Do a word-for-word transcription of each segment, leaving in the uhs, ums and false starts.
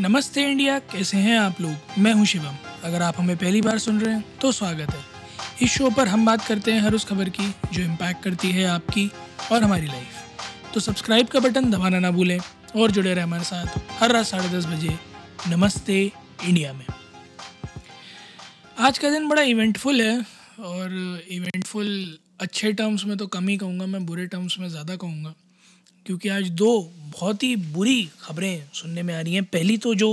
नमस्ते इंडिया, कैसे हैं आप लोग। मैं हूं शिवम। अगर आप हमें पहली बार सुन रहे हैं तो स्वागत है। इस शो पर हम बात करते हैं हर उस खबर की जो इम्पैक्ट करती है आपकी और हमारी लाइफ। तो सब्सक्राइब का बटन दबाना ना भूलें और जुड़े रहें हमारे साथ हर रात साढ़े दस बजे नमस्ते इंडिया में। आज का दिन बड़ा इवेंटफुल है और इवेंटफुल अच्छे टर्म्स में तो कम ही कहूँगा, मैं बुरे टर्म्स में ज़्यादा कहूँगा, क्योंकि आज दो बहुत ही बुरी खबरें सुनने में आ रही हैं। पहली तो जो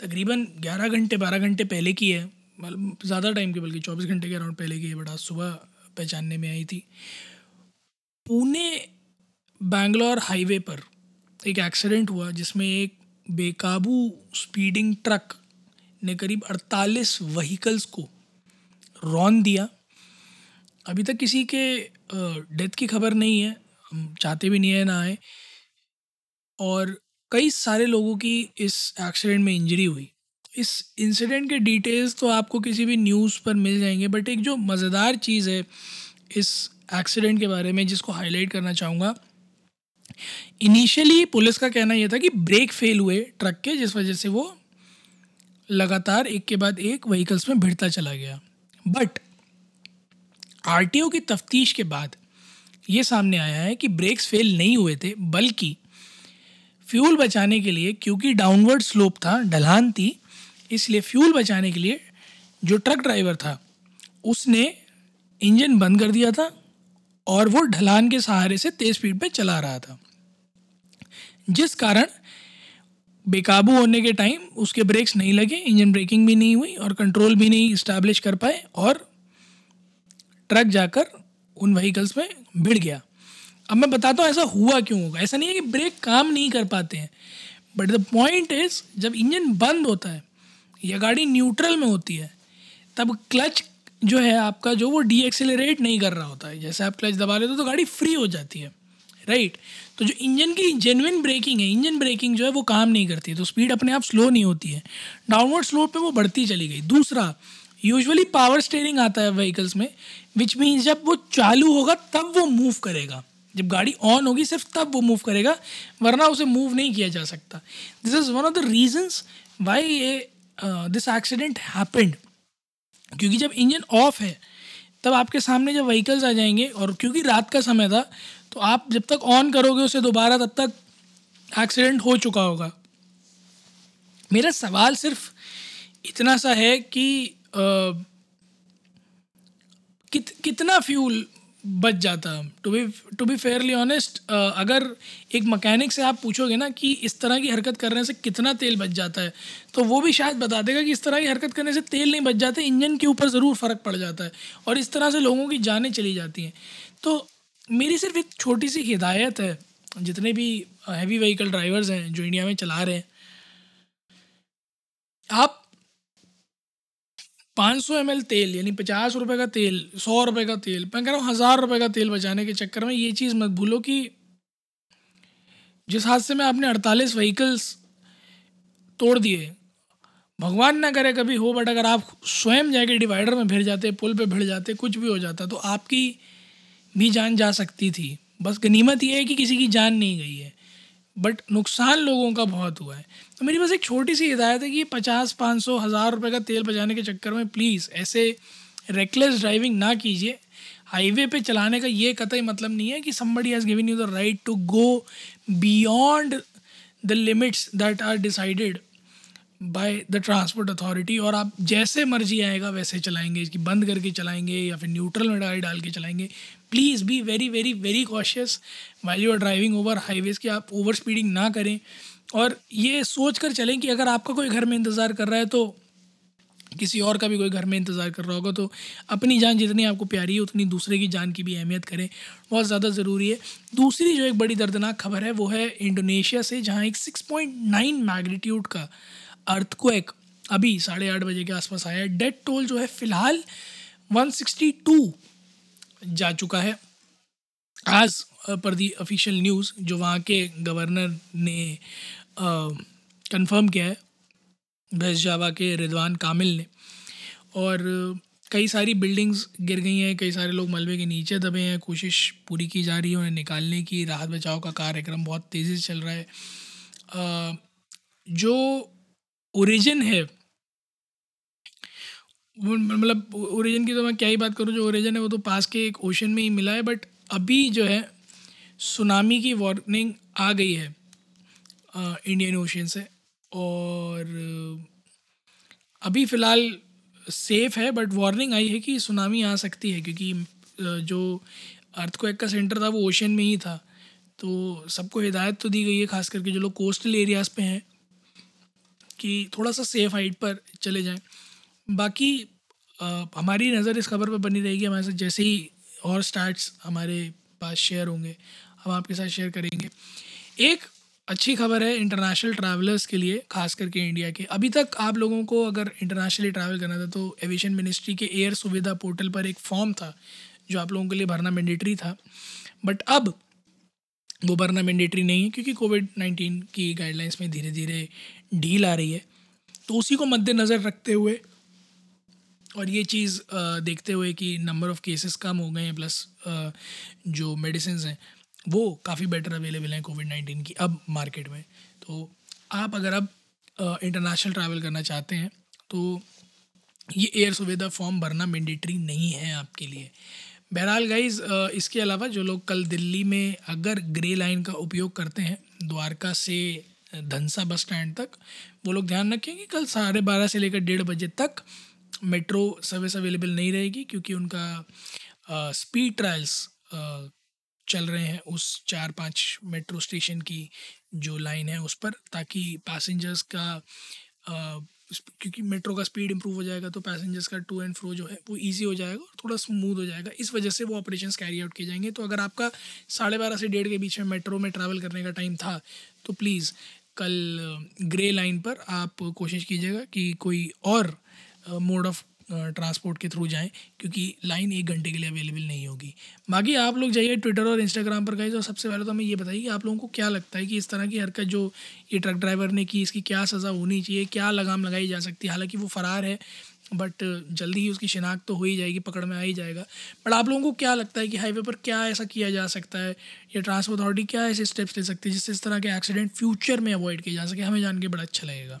तकरीबन ग्यारह घंटे बारह घंटे पहले की है, मतलब ज़्यादा टाइम के बल्कि चौबीस घंटे के अराउंड पहले की है, बट आज सुबह पहचानने में आई थी। पुणे बैंगलोर हाईवे पर एक एक्सीडेंट हुआ जिसमें एक बेकाबू स्पीडिंग ट्रक ने करीब अड़तालीस व्हीकल्स को रौंद दिया। अभी तक किसी के डेथ की खबर नहीं है, चाहते भी नहीं है ना आए, और कई सारे लोगों की इस एक्सीडेंट में इंजरी हुई। इस इंसिडेंट के डिटेल्स तो आपको किसी भी न्यूज़ पर मिल जाएंगे, बट एक जो मज़ेदार चीज़ है इस एक्सीडेंट के बारे में जिसको हाईलाइट करना चाहूँगा। इनिशियली पुलिस का कहना यह था कि ब्रेक फेल हुए ट्रक के, जिस वजह से वो लगातार एक के बाद एक व्हीकल्स में भिड़ता चला गया। बट आरटीओ की तफ्तीश के बाद ये सामने आया है कि ब्रेक्स फेल नहीं हुए थे, बल्कि फ्यूल बचाने के लिए, क्योंकि डाउनवर्ड स्लोप था, ढलान थी, इसलिए फ्यूल बचाने के लिए जो ट्रक ड्राइवर था उसने इंजन बंद कर दिया था और वो ढलान के सहारे से तेज़ स्पीड पे चला रहा था, जिस कारण बेकाबू होने के टाइम उसके ब्रेक्स नहीं लगे, इंजन ब्रेकिंग भी नहीं हुई और कंट्रोल भी नहीं इस्टेब्लिश कर पाए और ट्रक जाकर उन व्हीकल्स में भिड़ गया। अब मैं बताता हूँ ऐसा हुआ क्यों होगा। ऐसा नहीं है कि ब्रेक काम नहीं कर पाते हैं, बट द पॉइंट इज़ जब इंजन बंद होता है या गाड़ी न्यूट्रल में होती है तब क्लच जो है आपका जो वो डी एक्सेलरेट नहीं कर रहा होता है। जैसे आप क्लच दबा लेते हो तो गाड़ी फ्री हो जाती है, राइट। तो जो इंजन की जेन्युइन ब्रेकिंग है, इंजन ब्रेकिंग जो है वो काम नहीं करती है, तो स्पीड अपने आप स्लो नहीं होती है, डाउनवर्ड स्लोप पर वो बढ़ती चली गई। दूसरा, यूजुअली पावर स्टीयरिंग आता है व्हीकल्स में, विच मीन्स जब वो चालू होगा तब वो मूव करेगा, जब गाड़ी ऑन होगी सिर्फ तब वो मूव करेगा, वरना उसे मूव नहीं किया जा सकता। This is one of the reasons why ये दिस एक्सीडेंट हैपेंड, क्योंकि जब इंजन ऑफ है तब आपके सामने जब व्हीकल्स आ जाएंगे और क्योंकि रात का समय था तो आप जब तक ऑन करोगे उसे दोबारा तब तक एक्सीडेंट हो चुका होगा। मेरा सवाल सिर्फ इतना सा है कि Uh, कित, कितना फ्यूल बच जाता। To be to be fairly honest, अगर एक मैकेनिक से आप पूछोगे ना कि इस तरह की हरकत करने से कितना तेल बच जाता है तो वो भी शायद बता देगा कि इस तरह की हरकत करने से तेल नहीं बच जाता, इंजन के ऊपर ज़रूर फ़र्क पड़ जाता है और इस तरह से लोगों की जानें चली जाती हैं। तो मेरी सिर्फ एक छोटी सी हिदायत है जितने भी हैवी व्हीकल ड्राइवर्स हैं जो इंडिया में चला रहे हैं, आप पाँच सौ एम एल तेल यानी पचास रुपये का तेल, सौ रुपये का तेल, मैं कह रहा हूँ हज़ार रुपये का तेल बचाने के चक्कर में ये चीज़ मत भूलो कि जिस हादसे में आपने अड़तालीस व्हीकल्स तोड़ दिए, भगवान ना करे कभी हो, बट अगर आप स्वयं जाके डिवाइडर में भिड़ जाते, पुल पे भिड़ जाते, कुछ भी हो जाता तो आपकी भी जान जा सकती थी। बस गनीमत ये है कि किसी की जान नहीं गई है, बट नुकसान लोगों का बहुत हुआ है। तो मेरी बस एक छोटी सी हिदायत है कि पचास पाँच सौ हज़ार रुपये का तेल बचाने के चक्कर में प्लीज़ ऐसे रेकलेस ड्राइविंग ना कीजिए। हाईवे पे चलाने का ये कतई मतलब नहीं है कि somebody has given you the right to go beyond the limits that are decided by the transport authority, और आप जैसे मर्जी आएगा वैसे चलाएंगे, इसकी बंद करके चलाएंगे या फिर न्यूट्रल में गाड़ी डाल के चलाएंगे। Please be very very very cautious while you are driving over highways कि आप ओवर स्पीडिंग ना करें, और ये सोच कर चलें कि अगर आपका कोई घर में इंतज़ार कर रहा है तो किसी और का भी कोई घर में इंतज़ार कर रहा होगा। तो अपनी जान जितनी आपको प्यारी है उतनी दूसरे की जान की भी अहमियत करें, बहुत ज़्यादा ज़रूरी है। दूसरी जो एक बड़ी दर्दनाक खबर है वो है इंडोनेशिया से, जहाँ एक सिक्स पॉइंट नाइन मैग्नीट्यूड का अर्थक्वेक अभी साढ़े आठ बजे के आसपास आया है। डेथ टोल जो है फ़िलहाल एक सौ बासठ जा चुका है। आज पर दी ऑफिशियल न्यूज़ जो वहाँ के गवर्नर ने कंफर्म किया है, वेस्ट जावा के रिदवान कामिल ने, और कई सारी बिल्डिंग्स गिर गई हैं, कई सारे लोग मलबे के नीचे दबे हैं, कोशिश पूरी की जा रही है उन्हें निकालने की। राहत बचाव का कार्यक्रम बहुत तेज़ी से चल रहा है। आ, जो ओरिजिन है, मतलब ओरिजिन की तो मैं क्या ही बात करूँ, जो ओरिजिन है वो तो पास के एक ओशन में ही मिला है, बट अभी जो है सुनामी की वार्निंग आ गई है आ, इंडियन ओशन से, और अभी फ़िलहाल सेफ़ है, बट वार्निंग आई है कि सुनामी आ सकती है, क्योंकि जो अर्थक्वेक का सेंटर था वो ओशन में ही था। तो सबको हिदायत तो दी गई है, ख़ास करके जो लोग कोस्टल एरियाज़ पे हैं, कि थोड़ा सा सेफ़ हाइट पर चले जाएं। बाकी आ, हमारी नज़र इस खबर पर बनी रहेगी हमारे साथ, जैसे ही और स्टार्ट्स हमारे पास शेयर होंगे हम आपके साथ शेयर करेंगे। एक अच्छी खबर है इंटरनेशनल ट्रैवलर्स के लिए, खास करके इंडिया के। अभी तक आप लोगों को अगर इंटरनेशनली ट्रैवल करना था तो एविएशन मिनिस्ट्री के एयर सुविधा पोर्टल पर एक फॉर्म था जो आप लोगों के लिए भरना मैंडेटरी था, बट अब वो भरना मैंडेटरी नहीं है, क्योंकि कोविड नाइन्टीन की गाइडलाइंस में धीरे धीरे ढील आ रही है। तो उसी को मद्देनज़र रखते हुए और ये चीज़ देखते हुए कि नंबर ऑफ़ केसेस कम हो गए हैं, प्लस जो मेडिसिन हैं वो काफ़ी बेटर अवेलेबल हैं कोविड नाइन्टीन की अब मार्केट में। तो आप अगर अब इंटरनेशनल ट्रैवल करना चाहते हैं तो ये एयर सुविधा फॉर्म भरना मैंडेटरी नहीं है आपके लिए। बहरहाल गाइज, इसके अलावा जो लोग कल दिल्ली में अगर ग्रे लाइन का उपयोग करते हैं द्वारका से धनसा बस स्टैंड तक, वो लोग ध्यान रखें कि कल साढ़े बारह से लेकर डेढ़ बजे तक मेट्रो सर्विस अवेलेबल नहीं रहेगी, क्योंकि उनका स्पीड ट्रायल्स चल रहे हैं उस चार पांच मेट्रो स्टेशन की जो लाइन है उस पर, ताकि पैसेंजर्स का आ, क्योंकि मेट्रो का स्पीड इंप्रूव हो जाएगा तो पैसेंजर्स का टू एंड फ्रो जो है वो इजी हो जाएगा और थोड़ा स्मूथ हो जाएगा। इस वजह से वो ऑपरेशंस कैरी आउट किए जाएंगे। तो अगर आपका साढ़े बारह से डेढ़ के बीच में मेट्रो में ट्रैवल करने का टाइम था तो प्लीज़ कल ग्रे लाइन पर आप कोशिश कीजिएगा कि कोई और मोड ऑफ ट्रांसपोर्ट के थ्रू जाएं, क्योंकि लाइन एक घंटे के लिए अवेलेबल नहीं होगी। बाकी आप लोग जाइए ट्विटर और इंस्टाग्राम पर गाइस, और सबसे पहले तो हमें ये बताइए कि आप लोगों को क्या लगता है कि इस तरह की हरकत जो ये ट्रक ड्राइवर ने की, इसकी क्या सज़ा होनी चाहिए, क्या लगाम लगाई जा सकती है। हालांकि वो फ़रार है बट जल्दी ही उसकी शिनाख्त तो हो ही जाएगी, पकड़ में आ ही जाएगा। बट आप लोगों को क्या लगता है कि हाईवे पर क्या ऐसा किया जा सकता है या ट्रांसपोर्ट अथॉरिटी क्या ऐसे स्टेप्स ले सकती है जिससे इस तरह के एक्सीडेंट फ्यूचर में अवॉइड किए जा सके। हमें जान के बड़ा अच्छा लगेगा।